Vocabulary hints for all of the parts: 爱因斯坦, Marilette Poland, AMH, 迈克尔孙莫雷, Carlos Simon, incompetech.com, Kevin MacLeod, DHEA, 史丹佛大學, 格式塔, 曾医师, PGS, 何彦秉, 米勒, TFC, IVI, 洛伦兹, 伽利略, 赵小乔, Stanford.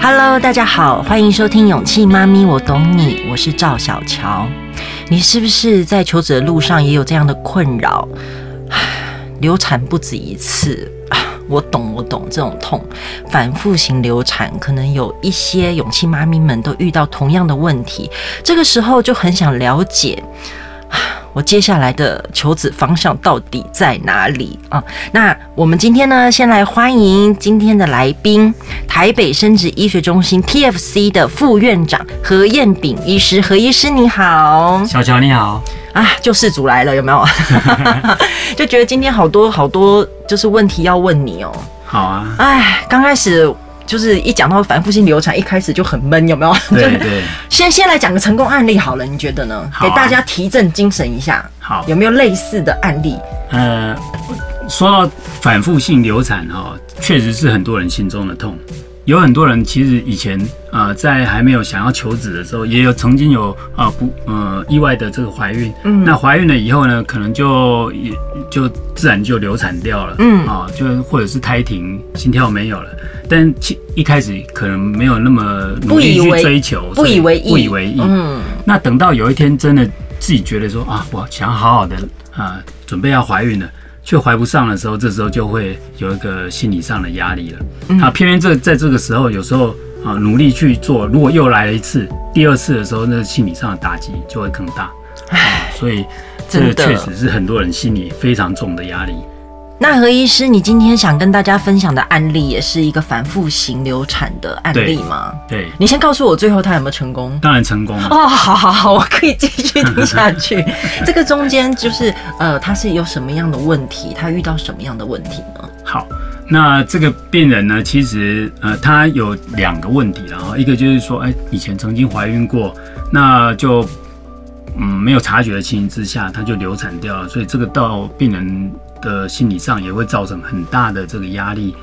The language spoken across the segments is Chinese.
Hello， 大家好，欢迎收听《勇气妈咪我懂你》，我是赵小乔。你是不是在求职的路上也有这样的困扰？流产不止一次，我懂这种痛，反复型流产，可能有一些勇气妈咪们都遇到同样的问题。这个时候就很想了解，我接下来的求职方向到底在哪里啊？那我们今天呢，先来欢迎今天的来宾，台北生殖医学中心 TFC 的副院长何彦秉医师。何医师你好。小乔你好。啊，救世主来了，有没有？就觉得今天好多就是问题要问你哦。好啊。哎，刚开始就是一讲到反复性流产，一开始就很闷，有没有？对对。先来讲个成功案例好了，你觉得呢？啊，给大家提振精神一下。好，有没有类似的案例？说到反复性流产哦，确实是很多人心中的痛。有很多人其实以前在还没有想要求子的时候，也有曾经有意外的这个怀孕。嗯，那怀孕了以后呢，可能就自然就流产掉了。嗯，就或者是胎停，心跳没有了。但一开始可能没有那么努力去追求，不以为意。嗯，那等到有一天真的自己觉得说啊，我想好好的准备要怀孕了。却怀不上的时候，这时候就会有一个心理上的压力了。偏偏在这个时候，有时候努力去做，如果又来了一次，第二次的时候，那心理上的打击就会更大。所以这个确实是很多人心里非常重的压力。那何医师，你今天想跟大家分享的案例，也是一个反复型流产的案例吗？ 对，你先告诉我最后他有没有成功？当然成功了。哦，好，我可以继续听下去。这个中间就是他是有什么样的问题？他遇到什么样的问题呢？好，那这个病人呢，其实他有两个问题，然后一个就是说，以前曾经怀孕过，那就没有察觉的情形之下，他就流产掉了，所以这个到病人的心理上也会造成很大的这个压力，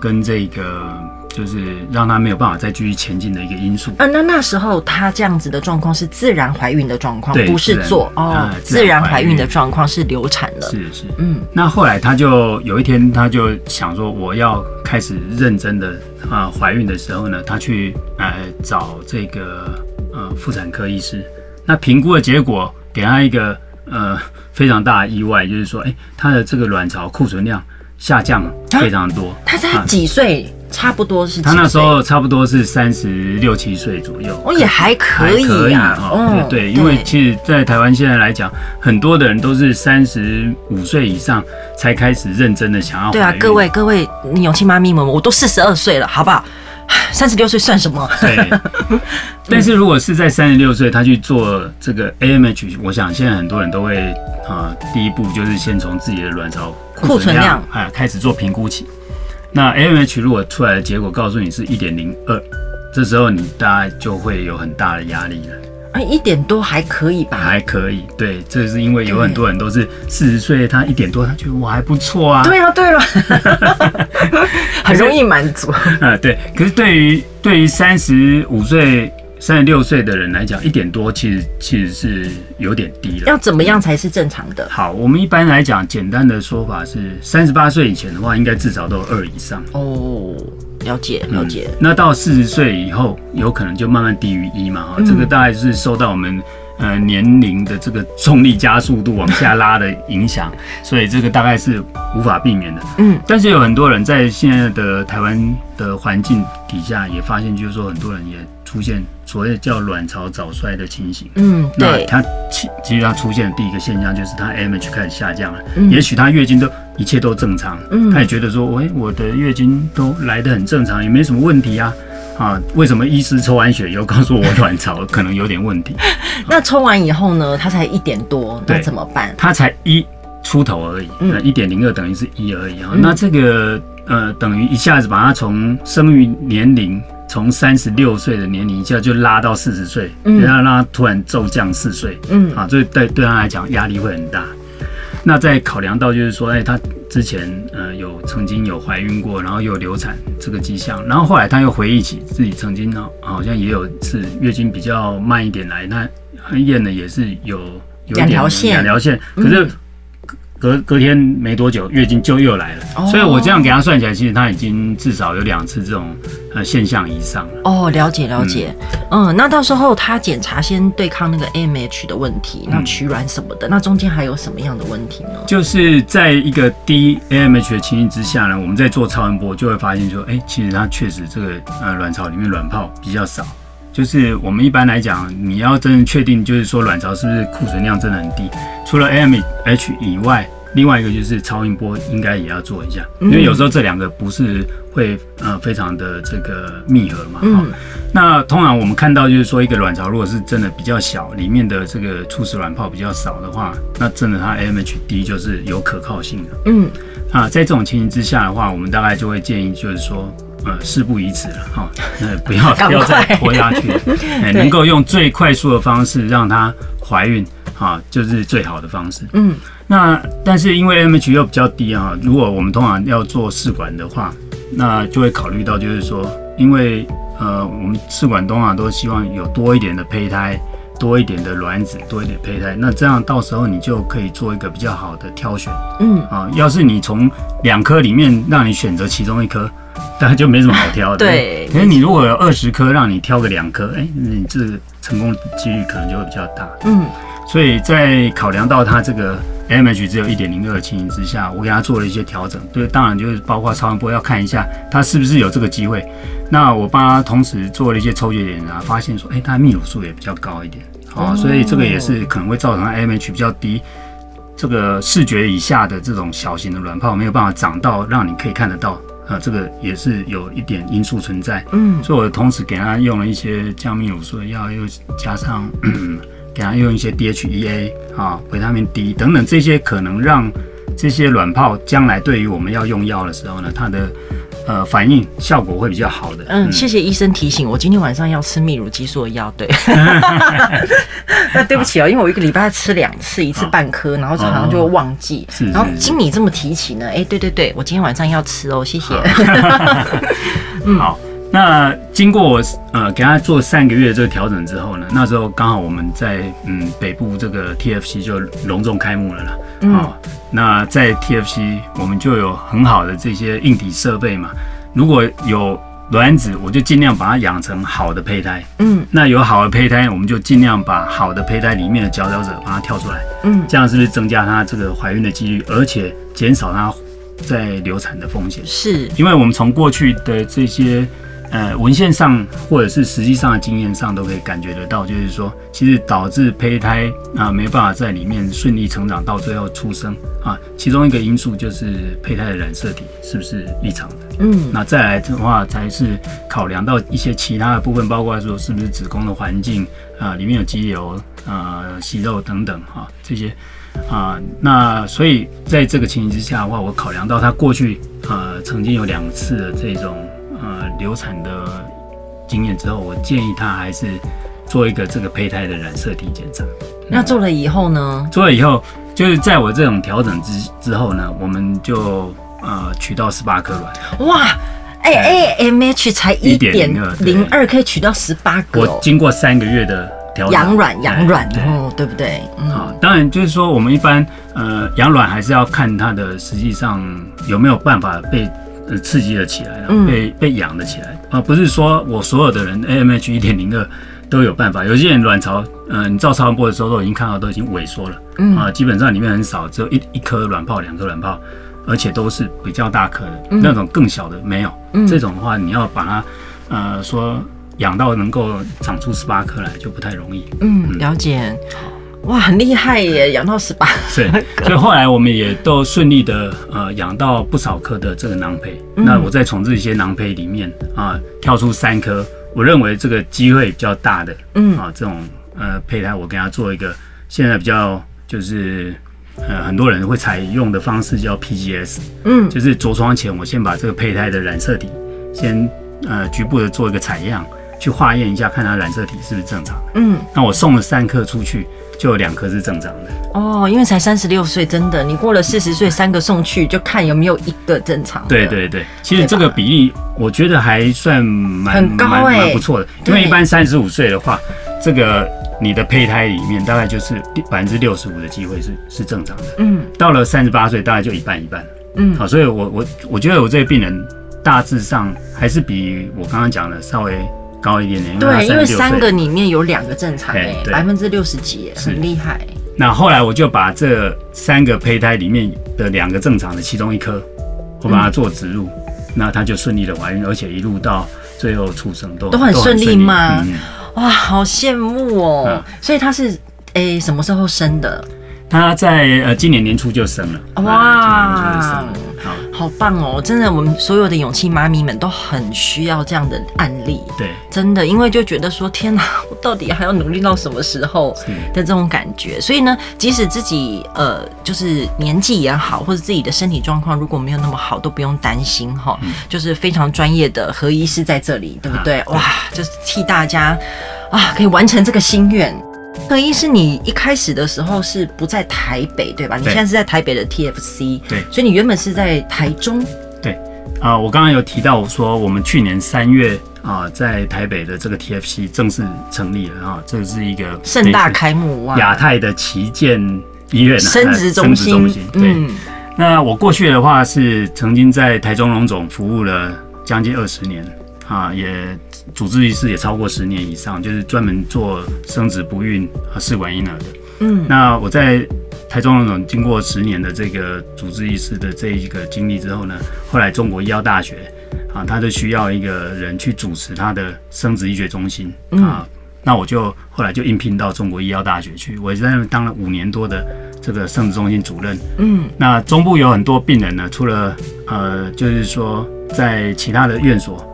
跟这个就是让他没有办法再继续前进的一个因素。那时候他这样子的状况是自然怀孕的状况，不是自然怀孕的状况，是流产了。是，那后来他就有一天，他就想说，我要开始认真的怀孕的时候呢，他去找这个妇产科医师，那评估的结果给他一个非常大的意外，就是说，他的这个卵巢库存量下降非常多。他在几岁？差不多是幾歲？他那时候差不多是36、37岁左右。也还可以啊。对，因为其实，在台湾现在来讲，很多的人都是35岁以上才开始认真的想要懷孕。对啊，各位，勇气妈咪们，我都42岁了，好不好？36岁算什么？对，但是如果是在36岁，他去做这个 AMH， 我想现在很多人都会第一步就是先从自己的卵巢库存量开始做评估起。那 AMH 如果出来的结果告诉你是 1.02， 这时候你大概就会有很大的压力了。一点多还可以吧？还可以，对，这是因为有很多人都是40岁，他1点多，他觉得我还不错啊。对啊，很容易满足。对。可是对于35岁、36岁的人来讲，1点多其实是有点低了。要怎么样才是正常的？好，我们一般来讲，简单的说法是，38岁以前的话，应该至少都有2以上。哦。了解、那到40岁以后，有可能就慢慢低于1嘛。这个大概是受到我们年龄的这个重力加速度往下拉的影响，所以这个大概是无法避免的。但是有很多人在现在的台湾的环境底下，也发现就是说，很多人也出现所谓叫卵巢早衰的情形。对，那它其实它出现的第一个现象就是它 AMH 开始下降了。也许它月经都一切都正常，他也觉得说，我的月经都来得很正常，也没什么问题啊。为什么医师抽完血以后告诉我卵巢可能有点问题？那抽完以后呢？他才1点多，那怎么办？他才1出头而已，1.02等于是1而已。那这个等于一下子把他从生育年龄从36岁的年龄一下就拉到40岁，让他突然骤降4岁，所以对他来讲压力会很大。那再考量到就是说，他之前有曾经有怀孕过，然后又有流产这个迹象，然后后来他又回忆起自己曾经好像也有一次月经比较慢一点来，那验了也是有两条线，可是隔天没多久月经就又来了，哦，所以我这样给他算起来，其实他已经至少有2次这种现象以上了。哦，了解了解，嗯，那到时候他检查先对抗那个 AMH 的问题，那取卵什么的，那中间还有什么样的问题呢？就是在一个低 AMH 的情形之下呢，我们在做超音波就会发现说，哎，其实他确实这个卵巢里面卵泡比较少。就是我们一般来讲，你要真的确定，就是说卵巢是不是库存量真的很低，除了 AMH 以外，另外一个就是超音波应该也要做一下，因为有时候这两个不是会非常的这个密合嘛。嗯，那通常我们看到就是说一个卵巢如果是真的比较小，里面的这个初始卵泡比较少的话，那真的它 AMH 低就是有可靠性的。嗯，啊，在这种情形之下的话，我们大概就会建议就是说。事不宜迟了哈，不要再拖下去了、能够用最快速的方式让她怀孕啊，就是最好的方式。嗯，那但是因为 AMH 又比较低啊，如果我们通常要做试管的话，那就会考虑到就是说，因为我们试管通常都希望有多一点的胚胎。多一点的卵子，多一点胚胎，那这样到时候你就可以做一个比较好的挑选。嗯，啊，要是你从2颗里面让你选择其中1颗，大概就没什么好挑的。对，可是你如果有20颗让你挑个2颗，哎，你这个成功的几率可能就会比较大。嗯，所以在考量到它这个 AMH 只有 1.02 的情形之下，我给它做了一些调整。对，当然就是包括超音波要看一下它是不是有这个机会。那我帮他同时做了一些抽血检查，发现说，哎，他泌乳素也比较高一点，哦，所以这个也是可能会造成 AMH 比较低，这个视觉以下的这种小型的卵泡没有办法长到让你可以看得到，这个也是有一点因素存在。嗯，所以我同时给他用了一些降泌乳素的药，又加上给他用一些 DHEA 啊、维他命 D 等等这些，可能让这些卵泡将来对于我们要用药的时候呢，它的反应效果会比较好的。嗯，谢谢医生提醒，我今天晚上要吃泌乳激素的药。对，那对不起哦，因为我一个礼拜吃2次，一次半颗，然后常常就会忘记。哦，然后经理这么提起呢，哎，对对对，我今天晚上要吃哦，谢谢。好，那经过我给他做3个月的这个调整之后呢，那时候刚好我们在北部这个 TFC 就隆重开幕了啦。嗯，哦，那在 TFC 我们就有很好的这些硬体设备嘛，如果有卵子，我就尽量把它养成好的胚胎。嗯，那有好的胚胎，我们就尽量把好的胚胎里面的佼佼者把它挑出来。嗯，这样是不是增加它这个怀孕的几率，而且减少它在流产的风险？是，因为我们从过去的这些文献上或者是实际上的经验上都可以感觉得到，就是说其实导致胚胎没办法在里面顺利成长到最后出生啊，其中一个因素就是胚胎的染色体是不是异常的。嗯，那再来的话才是考量到一些其他的部分，包括说是不是子宫的环境里面有肌瘤息肉等等啊这些那所以在这个情形之下的话，我考量到他过去曾经有2次的这种流产的经验之后，我建议他还是做一个这个胚胎的染色体检查。那做了以后呢？做了以后，就是在我这种调整之后呢，我们就取到18颗卵。哇！AMH 才 1.02 可以取到18个。我经过3个月的调整。养卵哦，对不对？好，当然就是说我们一般养卵还是要看它的实际上有没有办法被。刺激了起来，被养了起来不是说我所有的人 AMH 1.02 都有办法，有些人卵巢，你照超音波的时候都已经看到都已经萎缩了，基本上里面很少，只有一颗卵泡、2颗卵泡，而且都是比较大颗的，那种更小的没有。这种的话，你要把它说养到能够长出18颗来就不太容易。了解。哇，很厉害耶，养到18。是，所以后来我们也都顺利的养到不少颗的这个囊胚。那我再从这些囊胚里面挑出3颗，我认为这个机会比较大的，这种胚胎，我给它做一个现在比较就是很多人会采用的方式叫 PGS，就是着床前我先把这个胚胎的染色体先局部的做一个采样，去化验一下，看它染色体是不是正常的。那我送了3颗出去。就有2颗是正常的哦，因为才36岁，真的，你过了40岁，3个送去就看有没有1个正常的。对对对，其实这个比例我觉得还算蛮高，蛮不错的，因为一般35岁的话，这个你的胚胎里面大概就是65%的机会是正常的。嗯，到了38岁大概就一半一半。嗯，好，所以我觉得我这些病人大致上还是比我刚刚讲的稍微高一点点。对，因为3个里面有2个正常哎、欸，60%几，很厉害、欸。那后来我就把这3个胚胎里面的2个正常的其中一颗，我把它做植入，嗯、那它就顺利的怀孕，而且一路到最后出生都很顺利吗？嗯、哇，好羡慕哦！啊、所以它是什么时候生的？他在今年年初就生了，哇，好棒哦！真的，我们所有的勇气妈咪们都很需要这样的案例，对，真的，因为就觉得说天哪，我到底还要努力到什么时候的这种感觉。所以呢，即使自己就是年纪也好，或者自己的身体状况如果没有那么好，都不用担心哈、嗯，就是非常专业的何医师在这里，对不对？啊、哇，就是替大家啊，可以完成这个心愿。何医师，你一开始的时候是不在台北对吧？你现在是在台北的 TFC， 对，所以你原本是在台中。对，我刚刚有提到我说我们去年3月在台北的这个 TFC 正式成立了啊，这是一个盛大开幕哇，亚太的旗舰医院生殖中心。对、嗯，那我过去的话是曾经在台中荣总服务了将近20年。啊，也主治医师也超过10年以上，就是专门做生殖不孕和试管婴儿的。嗯，那我在台中荣总经过10年的这个主治医师的这一个经历之后呢，后来中国医药大学啊，他就需要一个人去主持他的生殖医学中心啊、嗯，那我就后来就应聘到中国医药大学去，我在那边当了5年多的这个生殖中心主任。嗯，那中部有很多病人呢，除了就是说在其他的院所。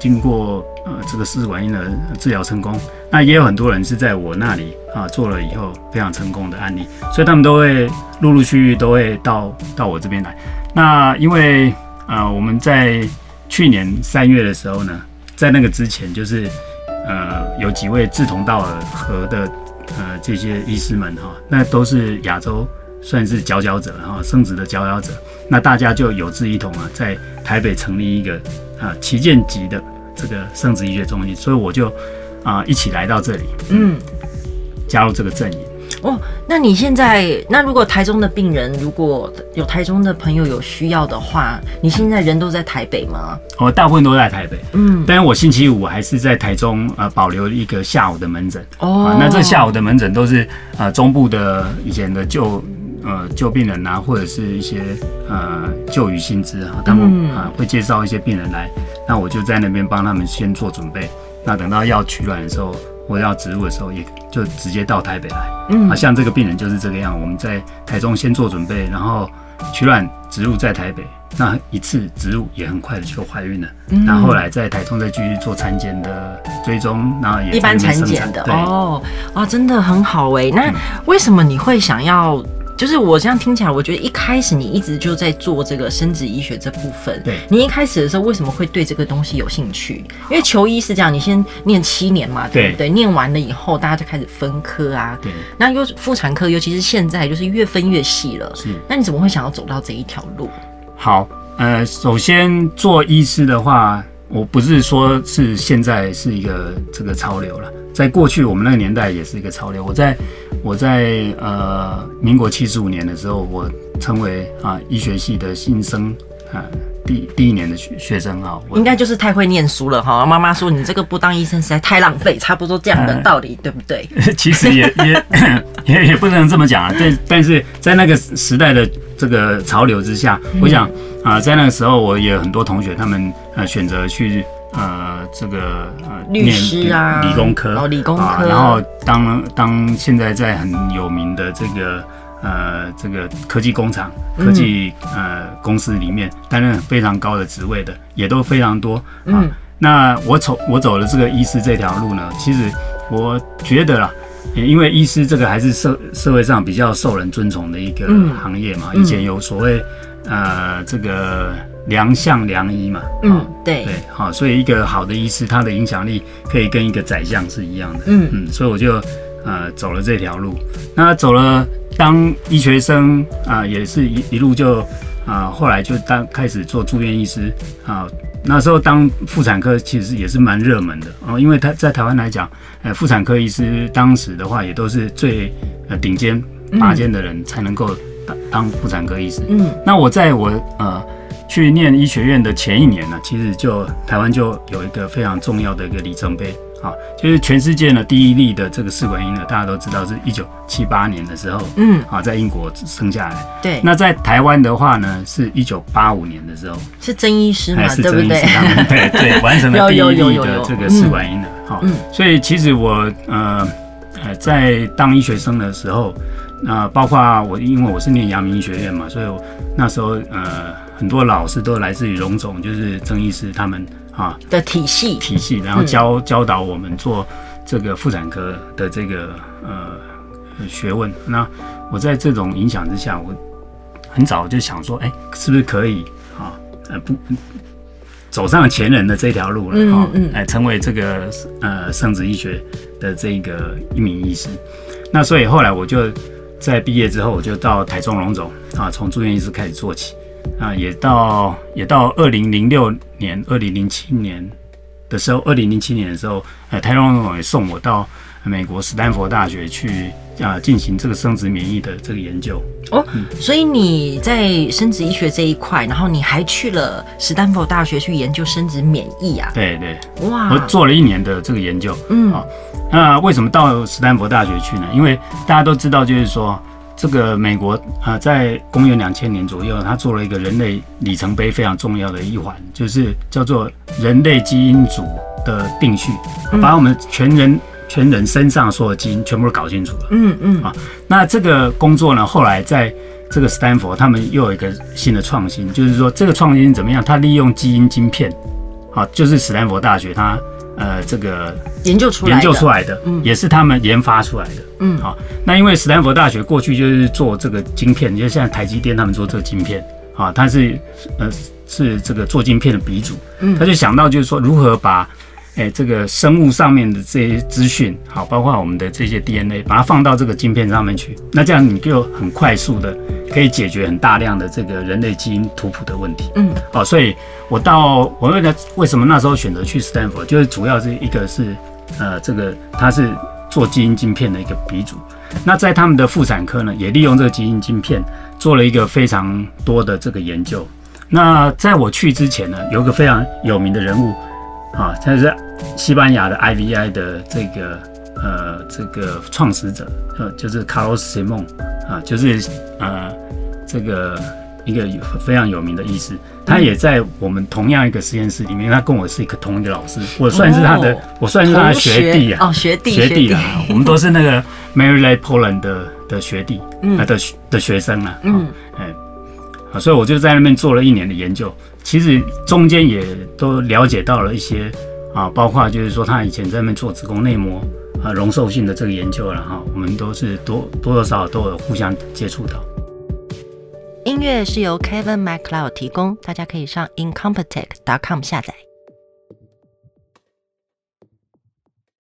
经过这个试管婴儿治疗成功，那也有很多人是在我那里做了以后非常成功的案例，所以他们都会陆陆续续都会到我这边来。那因为我们在去年3月的时候呢，在那个之前就是有几位志同道合的这些医师们哈，那都是亚洲算是佼佼者哈，生殖的佼佼者，那大家就有志一同啊，在台北成立一个。旗舰级的这个生殖医学中心，所以我就一起来到这里，嗯，加入这个阵营。哦，那你现在，那如果台中的病人，如果有台中的朋友有需要的话，你现在人都在台北吗？我大部分都在台北，嗯，但是我星期五还是在台中保留一个下午的门诊。哦，那这下午的门诊都是中部的以前的旧病人啊，或者是一些旧与新知啊，他们会介绍一些病人来，那我就在那边帮他们先做准备。那等到要取卵的时候，或要植入的时候，也就直接到台北来。嗯，像这个病人就是这个样，我们在台中先做准备，然后取卵植入在台北，那一次植入也很快的就怀孕了。嗯，然后后来在台中再继续做产检的追踪，然后也一般产检的哦啊，真的很好哎、欸。那为什么你会想要？就是我这样听起来，我觉得一开始你一直就在做这个生殖医学这部分。对，你一开始的时候为什么会对这个东西有兴趣？因为求医是这样，你先念7年嘛，对不对？念完了以后，大家就开始分科啊。对。那又妇产科，尤其是现在就是越分越细了。是。那你怎么会想要走到这一条路？好，首先做医师的话，我不是说是现在是一个这个潮流了。在过去我们那个年代也是一个潮流。我在民国75年的时候，我成为医学系的新生第一年的学生啊，应该就是太会念书了哈。妈妈说你这个不当医生实在太浪费，差不多这样的道理，对不对？其实也不能这么讲啊。但是在那个时代的这个潮流之下，我想在那个时候我也有很多同学他们选择去。这个律师啊，理工科啊，然后当现在在很有名的这个科技工厂、科技公司里面担任非常高的职位的，也都非常多啊。嗯、那我走了这个医师这条路呢，其实我觉得啦，因为医师这个还是社会上比较受人尊崇的一个行业嘛，以前有所谓这个。良相良医嘛，嗯，对，好，所以一个好的医师，他的影响力可以跟一个宰相是一样的，所以我就走了这条路。那走了当医学生也是一路就后来就开始做住院医师啊，那时候当妇产科其实也是蛮热门的哦，因为他在台湾来讲，妇产科医师当时的话也都是最顶尖拔尖的人才能够当妇产科医师。嗯，那我在我去念医学院的前一年呢，其实就台湾就有一个非常重要的一个里程碑啊，就是全世界呢第一例的这个试管婴儿，大家都知道是1978年的时候，在英国生下来。对，那在台湾的话呢，是1985年的时候，是曾医师嘛，对不对？对对，完成了第一例的这个试管婴儿。好，所以其实我在当医学生的时候，包括我，因为我是念阳明医学院嘛，所以我那时候很多老师都来自于荣总，就是曾医师他们啊的体系，然后教导我们做这个妇产科的这个学问。那我在这种影响之下，我很早就想说，哎，是不是可以啊不走上前人的这条路了啊，成为这个生殖医学的这个一名医师。那所以后来我就在毕业之后，我就到台中荣总啊，从住院医师开始做起啊，也到2006年、2007年的时候，2007年的时候，台中荣总也送我到美国史丹佛大学去进行这个生殖免疫的这个研究。哦，所以你在生殖医学这一块，然后你还去了史丹佛大学去研究生殖免疫啊？对对，哇，我做了1年的这个研究。嗯，啊，那为什么到史丹佛大学去呢？因为大家都知道，就是说这个美国在公元2000年左右，他做了一个人类里程碑非常重要的一环，就是叫做人类基因组的定序，把我们全人身上所有基因全部都搞清楚了。嗯嗯啊，那这个工作呢，后来在这个 Stanford 他们又有一个新的创新，就是说这个创新怎么样？他利用基因晶片，啊，就是史丹佛大学他这个研究出来的、也是他们研发出来的。嗯啊，那因为史丹佛大学过去就是做这个晶片，就像台积电他们做这个晶片啊，他是这个做晶片的鼻祖。嗯，他就想到就是说如何把这个生物上面的这些资讯，好，包括我们的这些 DNA， 把它放到这个晶片上面去，那这样你就很快速的可以解决很大量的这个人类基因图谱的问题。嗯，哦，所以我为什么那时候选择去 Stanford， 就是主要是一个是这个它是做基因晶片的一个鼻祖。那在他们的妇产科呢，也利用这个基因晶片做了一个非常多的这个研究。那在我去之前呢，有一个非常有名的人物。啊，他是西班牙的 IVI 的这个创始者，就是 Carlos Simon 啊，就是这个一个非常有名的医师，他也在我们同样一个实验室里面，他跟我是同一个老师，我算是他的，我算是他的学弟啊，学弟啊，我们都是那个 Marilette Poland 的学弟，的学生啊，所以我就在那边做了1年的研究。其实中间也都了解到了一些啊，包括就是说他以前在那边做子宫内膜容受性的这个研究了哈，我们都是多少都有互相接触到。音乐是由 Kevin MacLeod 提供，大家可以上 incompetech.com 下载。